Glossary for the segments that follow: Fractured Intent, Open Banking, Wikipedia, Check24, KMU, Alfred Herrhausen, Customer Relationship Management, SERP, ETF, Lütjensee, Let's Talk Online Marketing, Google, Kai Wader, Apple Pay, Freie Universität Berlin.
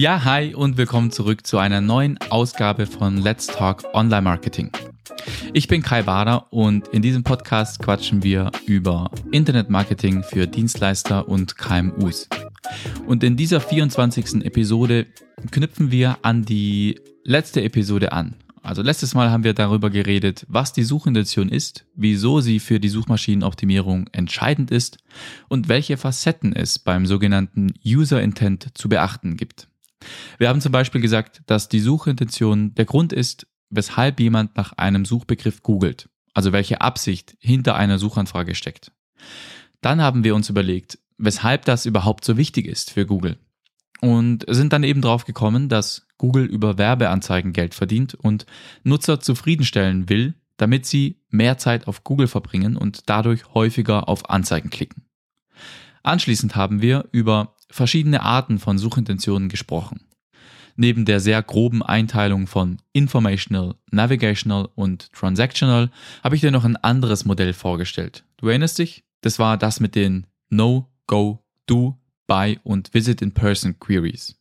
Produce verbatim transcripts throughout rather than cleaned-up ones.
Ja, hi und willkommen zurück zu einer neuen Ausgabe von Let's Talk Online Marketing. Ich bin Kai Wader und in diesem Podcast quatschen wir über Internetmarketing für Dienstleister und K M Us. Und in dieser vierundzwanzigsten Episode knüpfen wir an die letzte Episode an. Also letztes Mal haben wir darüber geredet, was die Suchintention ist, wieso sie für die Suchmaschinenoptimierung entscheidend ist und welche Facetten es beim sogenannten User Intent zu beachten gibt. Wir haben zum Beispiel gesagt, dass die Suchintention der Grund ist, weshalb jemand nach einem Suchbegriff googelt, also welche Absicht hinter einer Suchanfrage steckt. Dann haben wir uns überlegt, weshalb das überhaupt so wichtig ist für Google. Und sind dann eben drauf gekommen, dass Google über Werbeanzeigen Geld verdient und Nutzer zufriedenstellen will, damit sie mehr Zeit auf Google verbringen und dadurch häufiger auf Anzeigen klicken. Anschließend haben wir über verschiedene Arten von Suchintentionen gesprochen. Neben der sehr groben Einteilung von Informational, Navigational und Transactional habe ich dir noch ein anderes Modell vorgestellt. Du erinnerst dich? Das war das mit den No, Go, Do, Buy und Visit in Person Queries.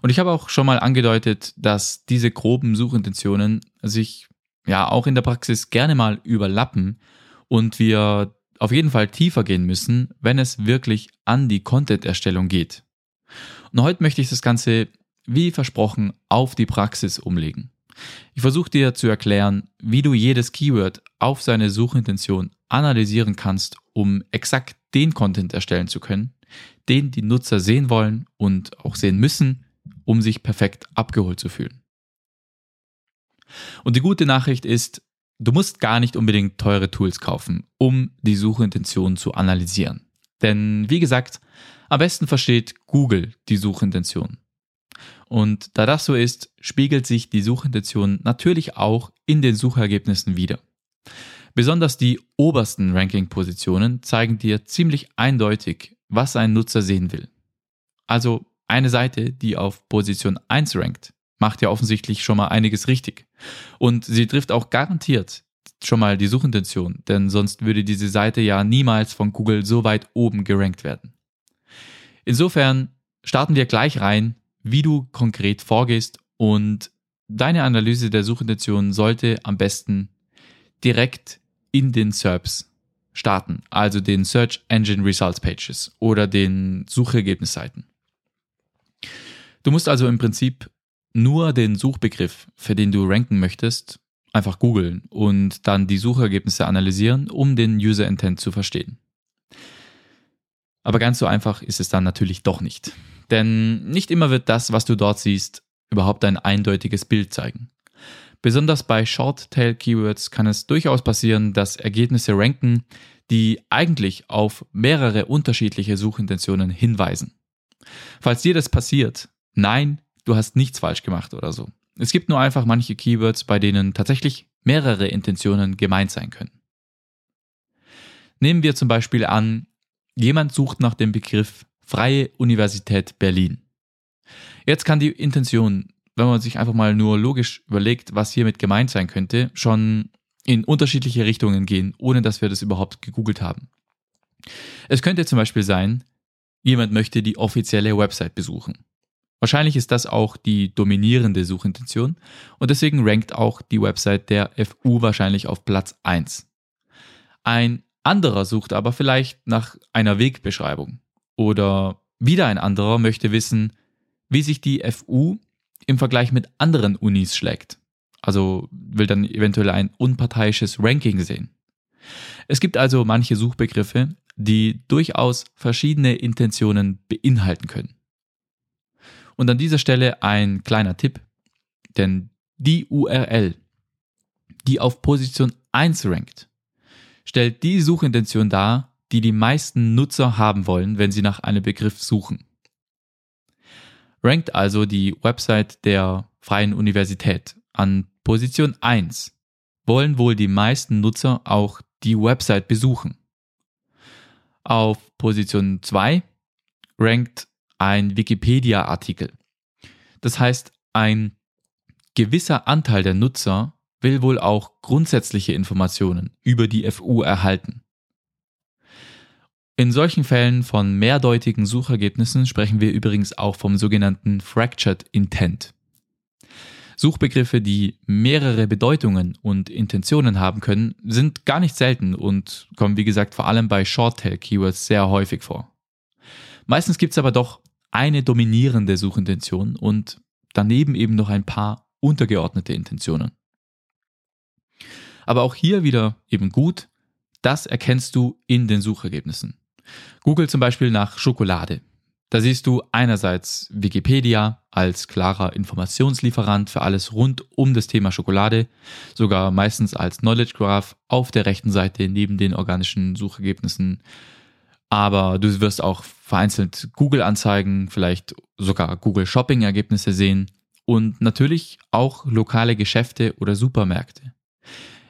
Und ich habe auch schon mal angedeutet, dass diese groben Suchintentionen sich ja auch in der Praxis gerne mal überlappen und wir auf jeden Fall tiefer gehen müssen, wenn es wirklich an die Content-Erstellung geht. Und heute möchte ich das Ganze, wie versprochen, auf die Praxis umlegen. Ich versuche dir zu erklären, wie du jedes Keyword auf seine Suchintention analysieren kannst, um exakt den Content erstellen zu können, den die Nutzer sehen wollen und auch sehen müssen, um sich perfekt abgeholt zu fühlen. Und die gute Nachricht ist, du musst gar nicht unbedingt teure Tools kaufen, um die Suchintention zu analysieren. Denn wie gesagt, am besten versteht Google die Suchintention. Und da das so ist, spiegelt sich die Suchintention natürlich auch in den Suchergebnissen wider. Besonders die obersten Ranking-Positionen zeigen dir ziemlich eindeutig, was ein Nutzer sehen will. Also eine Seite, die auf Position eins rankt, macht ja offensichtlich schon mal einiges richtig. Und sie trifft auch garantiert schon mal die Suchintention, denn sonst würde diese Seite ja niemals von Google so weit oben gerankt werden. Insofern starten wir gleich rein, wie du konkret vorgehst, und deine Analyse der Suchintention sollte am besten direkt in den S E R Ps starten, also den Search Engine Results Pages oder den Suchergebnisseiten. Du musst also im Prinzip nur den Suchbegriff, für den du ranken möchtest, einfach googeln und dann die Suchergebnisse analysieren, um den User Intent zu verstehen. Aber ganz so einfach ist es dann natürlich doch nicht. Denn nicht immer wird das, was du dort siehst, überhaupt ein eindeutiges Bild zeigen. Besonders bei Short-Tail-Keywords kann es durchaus passieren, dass Ergebnisse ranken, die eigentlich auf mehrere unterschiedliche Suchintentionen hinweisen. Falls dir das passiert, nein, du hast nichts falsch gemacht oder so. Es gibt nur einfach manche Keywords, bei denen tatsächlich mehrere Intentionen gemeint sein können. Nehmen wir zum Beispiel an, jemand sucht nach dem Begriff Freie Universität Berlin. Jetzt kann die Intention, wenn man sich einfach mal nur logisch überlegt, was hiermit gemeint sein könnte, schon in unterschiedliche Richtungen gehen, ohne dass wir das überhaupt gegoogelt haben. Es könnte zum Beispiel sein, jemand möchte die offizielle Website besuchen. Wahrscheinlich ist das auch die dominierende Suchintention und deswegen rankt auch die Website der F U wahrscheinlich auf Platz eins. Ein anderer sucht aber vielleicht nach einer Wegbeschreibung oder wieder ein anderer möchte wissen, wie sich die F U im Vergleich mit anderen Unis schlägt. Also will dann eventuell ein unparteiisches Ranking sehen. Es gibt also manche Suchbegriffe, die durchaus verschiedene Intentionen beinhalten können. Und an dieser Stelle ein kleiner Tipp, denn die U R L, die auf Position eins rankt, stellt die Suchintention dar, die die meisten Nutzer haben wollen, wenn sie nach einem Begriff suchen. Rankt also die Website der Freien Universität an Position eins, wollen wohl die meisten Nutzer auch die Website besuchen. Auf Position zwei rankt ein Wikipedia-Artikel. Das heißt, ein gewisser Anteil der Nutzer will wohl auch grundsätzliche Informationen über die F U erhalten. In solchen Fällen von mehrdeutigen Suchergebnissen sprechen wir übrigens auch vom sogenannten Fractured Intent. Suchbegriffe, die mehrere Bedeutungen und Intentionen haben können, sind gar nicht selten und kommen, wie gesagt, vor allem bei Shorttail-Keywords sehr häufig vor. Meistens gibt es aber doch eine dominierende Suchintention und daneben eben noch ein paar untergeordnete Intentionen. Aber auch hier wieder eben gut, das erkennst du in den Suchergebnissen. Google zum Beispiel nach Schokolade. Da siehst du einerseits Wikipedia als klarer Informationslieferant für alles rund um das Thema Schokolade, sogar meistens als Knowledge Graph auf der rechten Seite neben den organischen Suchergebnissen. Aber du wirst auch vereinzelt Google-Anzeigen, vielleicht sogar Google-Shopping-Ergebnisse sehen und natürlich auch lokale Geschäfte oder Supermärkte.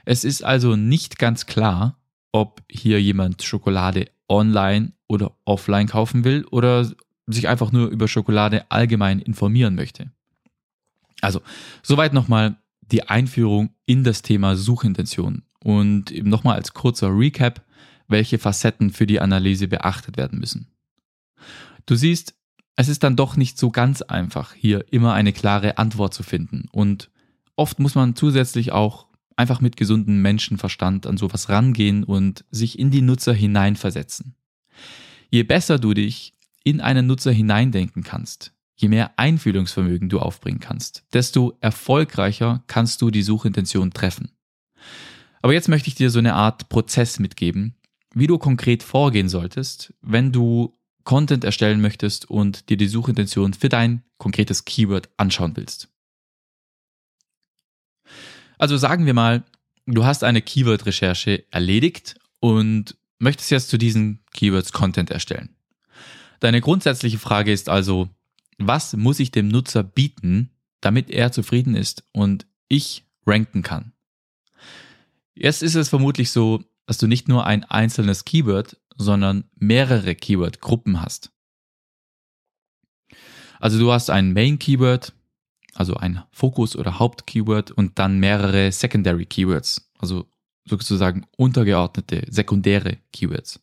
Es ist also nicht ganz klar, ob hier jemand Schokolade online oder offline kaufen will oder sich einfach nur über Schokolade allgemein informieren möchte. Also, soweit nochmal die Einführung in das Thema Suchintention und eben nochmal als kurzer Recap, welche Facetten für die Analyse beachtet werden müssen. Du siehst, es ist dann doch nicht so ganz einfach, hier immer eine klare Antwort zu finden und oft muss man zusätzlich auch einfach mit gesundem Menschenverstand an sowas rangehen und sich in die Nutzer hineinversetzen. Je besser du dich in einen Nutzer hineindenken kannst, je mehr Einfühlungsvermögen du aufbringen kannst, desto erfolgreicher kannst du die Suchintention treffen. Aber jetzt möchte ich dir so eine Art Prozess mitgeben, wie du konkret vorgehen solltest, wenn du Content erstellen möchtest und dir die Suchintention für dein konkretes Keyword anschauen willst. Also sagen wir mal, du hast eine Keyword-Recherche erledigt und möchtest jetzt zu diesen Keywords Content erstellen. Deine grundsätzliche Frage ist also, was muss ich dem Nutzer bieten, damit er zufrieden ist und ich ranken kann? Jetzt ist es vermutlich so, dass du nicht nur ein einzelnes Keyword, sondern mehrere Keyword-Gruppen hast. Also du hast ein Main-Keyword, also ein Fokus- oder Haupt-Keyword und dann mehrere Secondary-Keywords, also sozusagen untergeordnete, sekundäre Keywords.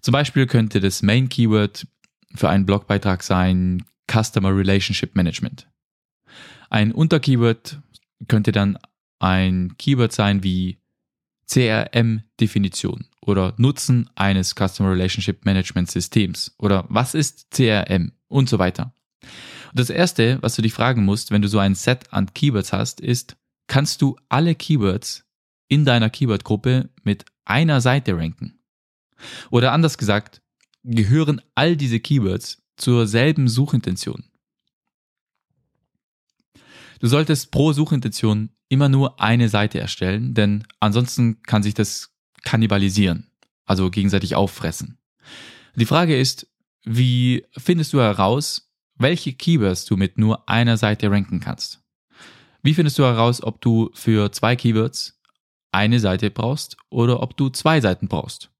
Zum Beispiel könnte das Main-Keyword für einen Blogbeitrag sein Customer Relationship Management. Ein Unterkeyword könnte dann ein Keyword sein wie C R M-Definition oder Nutzen eines Customer Relationship Management Systems oder was ist C R M und so weiter. Das Erste, was du dich fragen musst, wenn du so ein Set an Keywords hast, ist, kannst du alle Keywords in deiner Keyword-Gruppe mit einer Seite ranken? Oder anders gesagt, gehören all diese Keywords zur selben Suchintention? Du solltest pro Suchintention immer nur eine Seite erstellen, denn ansonsten kann sich das kannibalisieren, also gegenseitig auffressen. Die Frage ist, wie findest du heraus, welche Keywords du mit nur einer Seite ranken kannst? Wie findest du heraus, ob du für zwei Keywords eine Seite brauchst oder ob du zwei Seiten brauchst?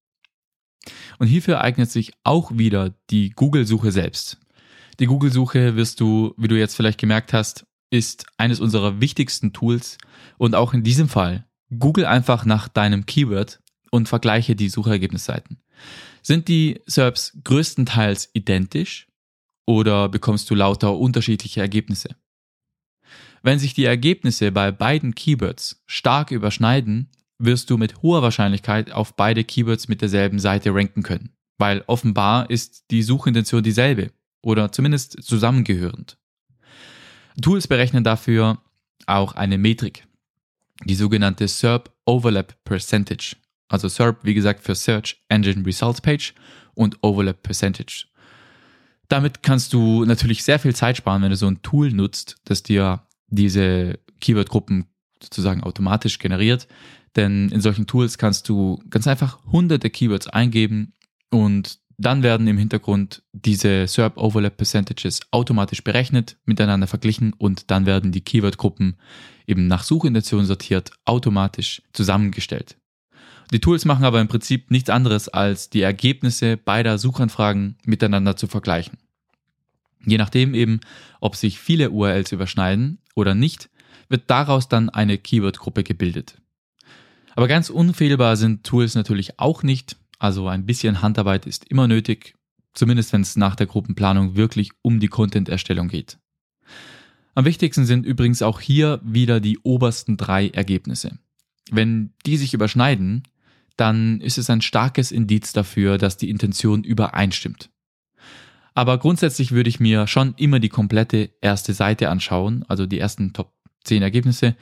Und hierfür eignet sich auch wieder die Google-Suche selbst. Die Google-Suche wirst du, wie du jetzt vielleicht gemerkt hast, ist eines unserer wichtigsten Tools und auch in diesem Fall google einfach nach deinem Keyword und vergleiche die Suchergebnisseiten. Sind die S E R Ps größtenteils identisch? Oder bekommst du lauter unterschiedliche Ergebnisse? Wenn sich die Ergebnisse bei beiden Keywords stark überschneiden, wirst du mit hoher Wahrscheinlichkeit auf beide Keywords mit derselben Seite ranken können, weil offenbar ist die Suchintention dieselbe oder zumindest zusammengehörend. Tools berechnen dafür auch eine Metrik, die sogenannte S E R P Overlap Percentage, also S E R P wie gesagt für Search Engine Results Page und Overlap Percentage. Damit kannst du natürlich sehr viel Zeit sparen, wenn du so ein Tool nutzt, das dir diese Keyword-Gruppen sozusagen automatisch generiert. Denn in solchen Tools kannst du ganz einfach hunderte Keywords eingeben und dann werden im Hintergrund diese S E R P Overlap Percentages automatisch berechnet, miteinander verglichen und dann werden die Keyword-Gruppen eben nach Suchintention sortiert, automatisch zusammengestellt. Die Tools machen aber im Prinzip nichts anderes, als die Ergebnisse beider Suchanfragen miteinander zu vergleichen. Je nachdem eben, ob sich viele U R Ls überschneiden oder nicht, wird daraus dann eine Keyword-Gruppe gebildet. Aber ganz unfehlbar sind Tools natürlich auch nicht, Also ein bisschen Handarbeit ist immer nötig, zumindest wenn es nach der Gruppenplanung wirklich um die Content-Erstellung geht. Am wichtigsten sind übrigens auch hier wieder die obersten drei Ergebnisse. Wenn die sich überschneiden, dann ist es ein starkes Indiz dafür, dass die Intention übereinstimmt. Aber grundsätzlich würde ich mir schon immer die komplette erste Seite anschauen, also die ersten Top zehn Ergebnisse.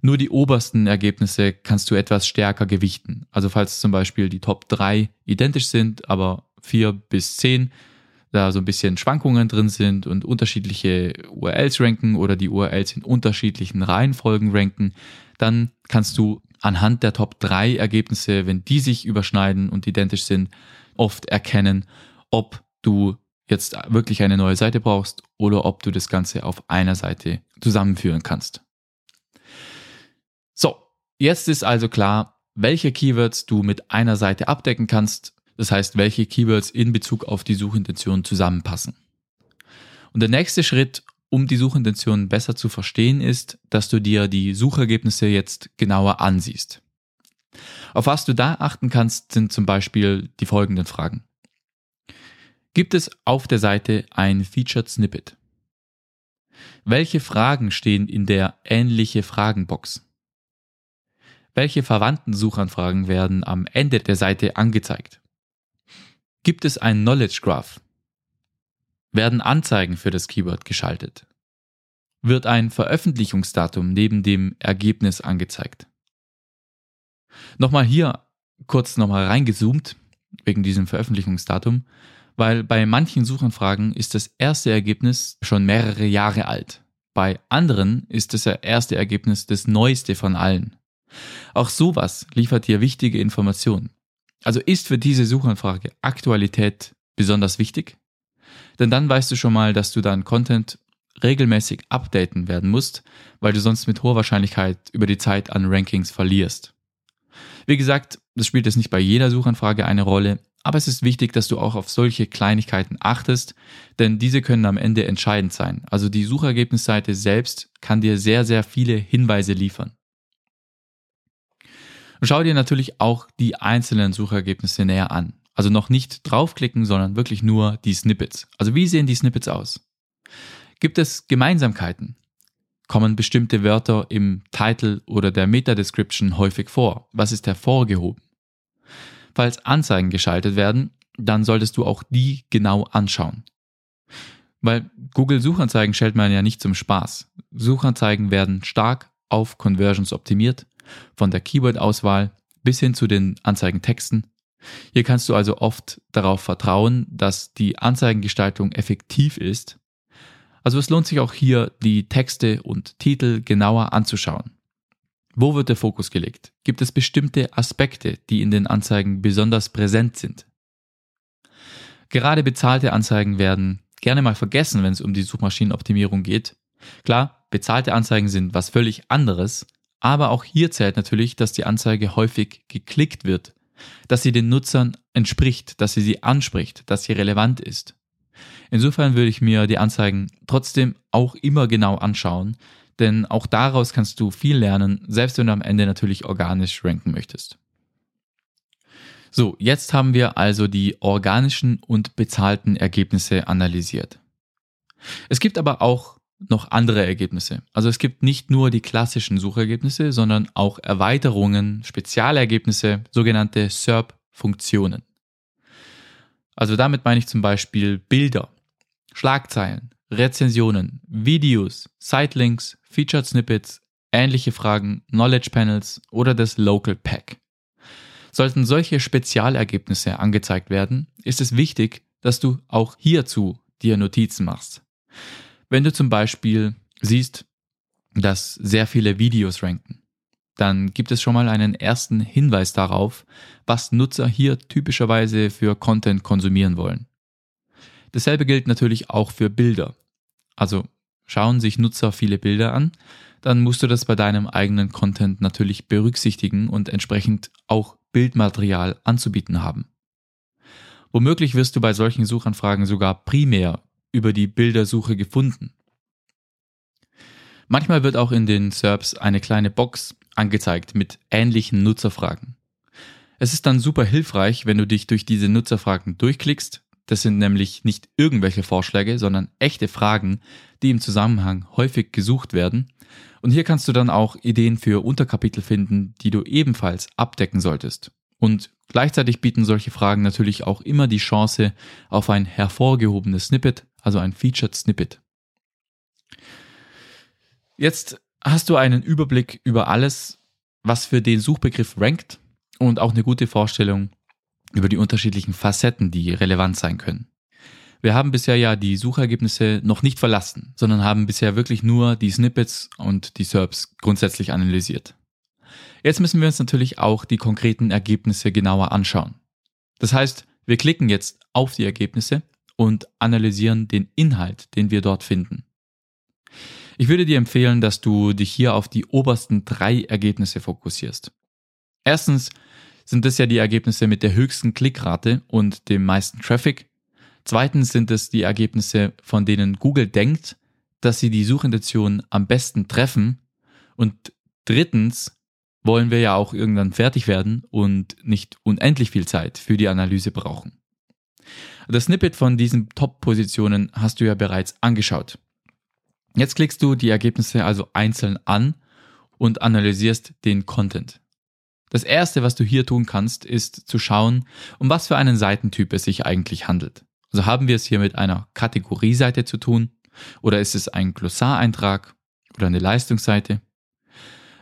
Nur die obersten Ergebnisse kannst du etwas stärker gewichten. Also falls zum Beispiel die Top drei identisch sind, aber vier bis zehn da so ein bisschen Schwankungen drin sind und unterschiedliche U R Ls ranken oder die U R Ls in unterschiedlichen Reihenfolgen ranken, dann kannst du anhand der Top drei Ergebnisse, wenn die sich überschneiden und identisch sind, oft erkennen, ob du jetzt wirklich eine neue Seite brauchst oder ob du das Ganze auf einer Seite zusammenführen kannst. So, jetzt ist also klar, welche Keywords du mit einer Seite abdecken kannst. Das heißt, welche Keywords in Bezug auf die Suchintention zusammenpassen. Und der nächste Schritt, um die Suchintention besser zu verstehen, ist, dass du dir die Suchergebnisse jetzt genauer ansiehst. Auf was du da achten kannst, sind zum Beispiel die folgenden Fragen. Gibt es auf der Seite ein Featured Snippet? Welche Fragen stehen in der ähnliche Fragenbox? Welche verwandten Suchanfragen werden am Ende der Seite angezeigt? Gibt es einen Knowledge Graph? Werden Anzeigen für das Keyword geschaltet? Wird ein Veröffentlichungsdatum neben dem Ergebnis angezeigt? Nochmal hier kurz nochmal reingezoomt, wegen diesem Veröffentlichungsdatum, weil bei manchen Suchanfragen ist das erste Ergebnis schon mehrere Jahre alt. Bei anderen ist das erste Ergebnis das neueste von allen. Auch sowas liefert dir wichtige Informationen. Also ist für diese Suchanfrage Aktualität besonders wichtig? Denn dann weißt du schon mal, dass du deinen Content regelmäßig updaten werden musst, weil du sonst mit hoher Wahrscheinlichkeit über die Zeit an Rankings verlierst. Wie gesagt, das spielt jetzt nicht bei jeder Suchanfrage eine Rolle, aber es ist wichtig, dass du auch auf solche Kleinigkeiten achtest, denn diese können am Ende entscheidend sein. Also die Suchergebnisseite selbst kann dir sehr, sehr viele Hinweise liefern. Und schau dir natürlich auch die einzelnen Suchergebnisse näher an. Also noch nicht draufklicken, sondern wirklich nur die Snippets. Also wie sehen die Snippets aus? Gibt es Gemeinsamkeiten? Kommen bestimmte Wörter im Title oder der Meta-Description häufig vor? Was ist hervorgehoben? Falls Anzeigen geschaltet werden, dann solltest du auch die genau anschauen. Weil Google-Suchanzeigen stellt man ja nicht zum Spaß. Suchanzeigen werden stark auf Conversions optimiert. Von der Keyword-Auswahl bis hin zu den Anzeigentexten. Hier kannst du also oft darauf vertrauen, dass die Anzeigengestaltung effektiv ist. Also es lohnt sich auch hier, die Texte und Titel genauer anzuschauen. Wo wird der Fokus gelegt? Gibt es bestimmte Aspekte, die in den Anzeigen besonders präsent sind? Gerade bezahlte Anzeigen werden gerne mal vergessen, wenn es um die Suchmaschinenoptimierung geht. Klar, bezahlte Anzeigen sind was völlig anderes, aber auch hier zählt natürlich, dass die Anzeige häufig geklickt wird, dass sie den Nutzern entspricht, dass sie sie anspricht, dass sie relevant ist. Insofern würde ich mir die Anzeigen trotzdem auch immer genau anschauen, denn auch daraus kannst du viel lernen, selbst wenn du am Ende natürlich organisch ranken möchtest. So, jetzt haben wir also die organischen und bezahlten Ergebnisse analysiert. Es gibt aber auch noch andere Ergebnisse. Also es gibt nicht nur die klassischen Suchergebnisse, sondern auch Erweiterungen, Spezialergebnisse, sogenannte S E R P-Funktionen. Also damit meine ich zum Beispiel Bilder, Schlagzeilen, Rezensionen, Videos, Sitelinks, Featured Snippets, ähnliche Fragen, Knowledge Panels oder das Local Pack. Sollten solche Spezialergebnisse angezeigt werden, ist es wichtig, dass du auch hierzu dir Notizen machst. Wenn du zum Beispiel siehst, dass sehr viele Videos ranken, dann gibt es schon mal einen ersten Hinweis darauf, was Nutzer hier typischerweise für Content konsumieren wollen. Dasselbe gilt natürlich auch für Bilder. Also schauen sich Nutzer viele Bilder an, dann musst du das bei deinem eigenen Content natürlich berücksichtigen und entsprechend auch Bildmaterial anzubieten haben. Womöglich wirst du bei solchen Suchanfragen sogar primär über die Bildersuche gefunden. Manchmal wird auch in den S E R Ps eine kleine Box angezeigt mit ähnlichen Nutzerfragen. Es ist dann super hilfreich, wenn du dich durch diese Nutzerfragen durchklickst. Das sind nämlich nicht irgendwelche Vorschläge, sondern echte Fragen, die im Zusammenhang häufig gesucht werden. Und hier kannst du dann auch Ideen für Unterkapitel finden, die du ebenfalls abdecken solltest. Und gleichzeitig bieten solche Fragen natürlich auch immer die Chance auf ein hervorgehobenes Snippet, also ein Featured Snippet. Jetzt hast du einen Überblick über alles, was für den Suchbegriff rankt und auch eine gute Vorstellung über die unterschiedlichen Facetten, die relevant sein können. Wir haben bisher ja die Suchergebnisse noch nicht verlassen, sondern haben bisher wirklich nur die Snippets und die S E R Ps grundsätzlich analysiert. Jetzt müssen wir uns natürlich auch die konkreten Ergebnisse genauer anschauen. Das heißt, wir klicken jetzt auf die Ergebnisse und analysieren den Inhalt, den wir dort finden. Ich würde dir empfehlen, dass du dich hier auf die obersten drei Ergebnisse fokussierst. Erstens sind es ja die Ergebnisse mit der höchsten Klickrate und dem meisten Traffic. Zweitens sind es die Ergebnisse, von denen Google denkt, dass sie die Suchintention am besten treffen. Und drittens wollen wir ja auch irgendwann fertig werden und nicht unendlich viel Zeit für die Analyse brauchen. Das Snippet von diesen Top-Positionen hast du ja bereits angeschaut. Jetzt klickst du die Ergebnisse also einzeln an und analysierst den Content. Das Erste, was du hier tun kannst, ist zu schauen, um was für einen Seitentyp es sich eigentlich handelt. Also haben wir es hier mit einer Kategorieseite zu tun oder ist es ein Glossareintrag oder eine Leistungsseite?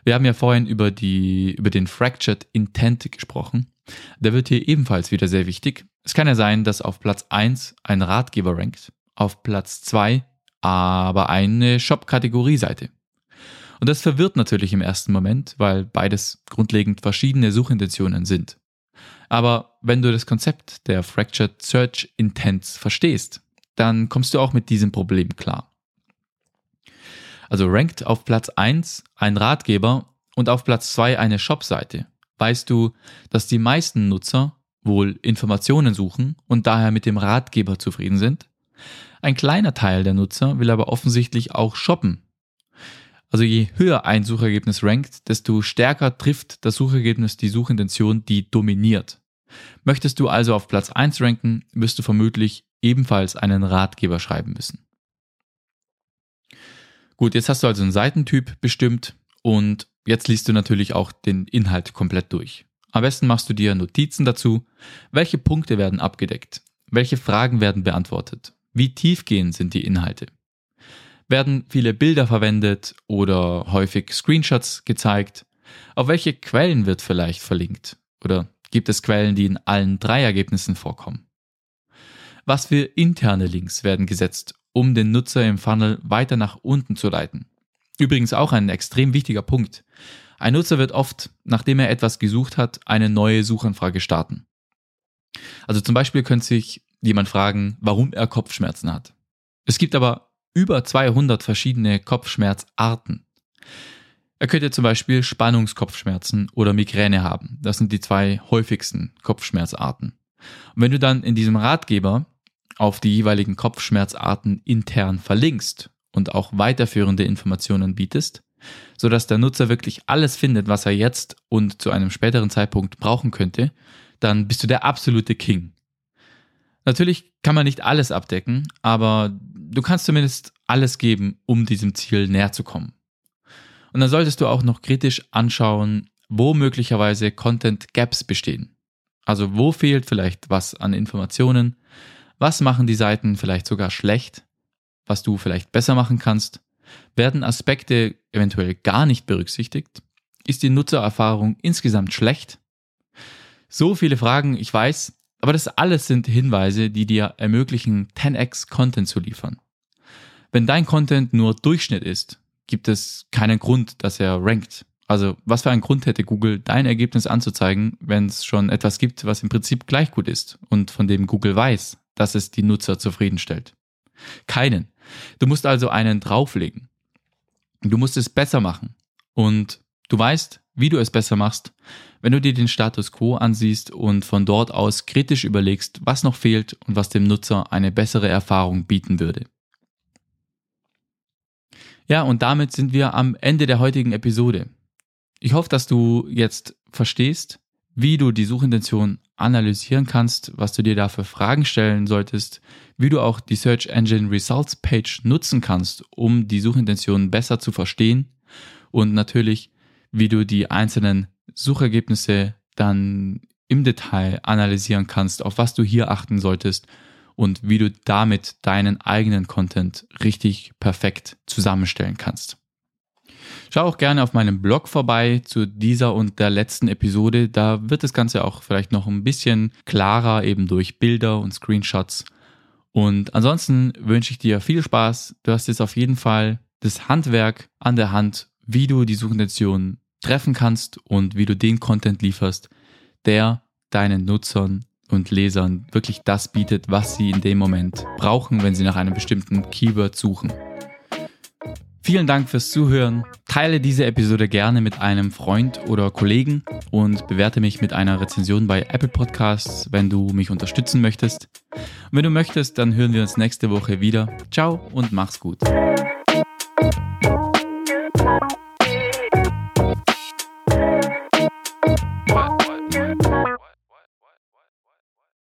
Wir haben ja vorhin über die, über den Fractured Intent gesprochen. Der wird hier ebenfalls wieder sehr wichtig. Es kann ja sein, dass auf Platz eins ein Ratgeber rankt, auf Platz zwei aber eine Shop-Kategorieseite. Und das verwirrt natürlich im ersten Moment, weil beides grundlegend verschiedene Suchintentionen sind. Aber wenn du das Konzept der Fractured Search Intents verstehst, dann kommst du auch mit diesem Problem klar. Also rankt auf Platz eins ein Ratgeber und auf Platz zwei eine Shop-Seite, weißt du, dass die meisten Nutzer wohl Informationen suchen und daher mit dem Ratgeber zufrieden sind. Ein kleiner Teil der Nutzer will aber offensichtlich auch shoppen. Also je höher ein Suchergebnis rankt, desto stärker trifft das Suchergebnis die Suchintention, die dominiert. Möchtest du also auf Platz eins ranken, wirst du vermutlich ebenfalls einen Ratgeber schreiben müssen. Gut, jetzt hast du also einen Seitentyp bestimmt und jetzt liest du natürlich auch den Inhalt komplett durch. Am besten machst du dir Notizen dazu, welche Punkte werden abgedeckt, welche Fragen werden beantwortet, wie tiefgehend sind die Inhalte. Werden viele Bilder verwendet oder häufig Screenshots gezeigt? Auf welche Quellen wird vielleicht verlinkt? Oder gibt es Quellen, die in allen drei Ergebnissen vorkommen? Was für interne Links werden gesetzt, um den Nutzer im Funnel weiter nach unten zu leiten? Übrigens auch ein extrem wichtiger Punkt. Ein Nutzer wird oft, nachdem er etwas gesucht hat, eine neue Suchanfrage starten. Also zum Beispiel könnte sich jemand fragen, warum er Kopfschmerzen hat. Es gibt aber über zweihundert verschiedene Kopfschmerzarten. Er könnte zum Beispiel Spannungskopfschmerzen oder Migräne haben. Das sind die zwei häufigsten Kopfschmerzarten. Und wenn du dann in diesem Ratgeber auf die jeweiligen Kopfschmerzarten intern verlinkst und auch weiterführende Informationen bietest, sodass der Nutzer wirklich alles findet, was er jetzt und zu einem späteren Zeitpunkt brauchen könnte, dann bist du der absolute King. Natürlich kann man nicht alles abdecken, aber du kannst zumindest alles geben, um diesem Ziel näher zu kommen. Und dann solltest du auch noch kritisch anschauen, wo möglicherweise Content Gaps bestehen. Also wo fehlt vielleicht was an Informationen? Was machen die Seiten vielleicht sogar schlecht? Was du vielleicht besser machen kannst? Werden Aspekte eventuell gar nicht berücksichtigt? Ist die Nutzererfahrung insgesamt schlecht? So viele Fragen, ich weiß. Aber das alles sind Hinweise, die dir ermöglichen, zehn x Content zu liefern. Wenn dein Content nur Durchschnitt ist, gibt es keinen Grund, dass er rankt. Also was für einen Grund hätte Google, dein Ergebnis anzuzeigen, wenn es schon etwas gibt, was im Prinzip gleich gut ist und von dem Google weiß, dass es die Nutzer zufriedenstellt? Keinen. Du musst also einen drauflegen. Du musst es besser machen. Und du weißt, wie du es besser machst, wenn du dir den Status Quo ansiehst und von dort aus kritisch überlegst, was noch fehlt und was dem Nutzer eine bessere Erfahrung bieten würde. Ja, und damit sind wir am Ende der heutigen Episode. Ich hoffe, dass du jetzt verstehst, wie du die Suchintention analysieren kannst, was du dir da für Fragen stellen solltest, wie du auch die Search Engine Results Page nutzen kannst, um die Suchintention besser zu verstehen und natürlich, wie du die einzelnen Suchergebnisse dann im Detail analysieren kannst, auf was du hier achten solltest und wie du damit deinen eigenen Content richtig perfekt zusammenstellen kannst. Schau auch gerne auf meinem Blog vorbei zu dieser und der letzten Episode. Da wird das Ganze auch vielleicht noch ein bisschen klarer, eben durch Bilder und Screenshots. Und ansonsten wünsche ich dir viel Spaß. Du hast jetzt auf jeden Fall das Handwerk an der Hand, wie du die Suchintention treffen kannst und wie du den Content lieferst, der deinen Nutzern und Lesern wirklich das bietet, was sie in dem Moment brauchen, wenn sie nach einem bestimmten Keyword suchen. Vielen Dank fürs Zuhören. Teile diese Episode gerne mit einem Freund oder Kollegen und bewerte mich mit einer Rezension bei Apple Podcasts, wenn du mich unterstützen möchtest. Und wenn du möchtest, dann hören wir uns nächste Woche wieder. Ciao und mach's gut.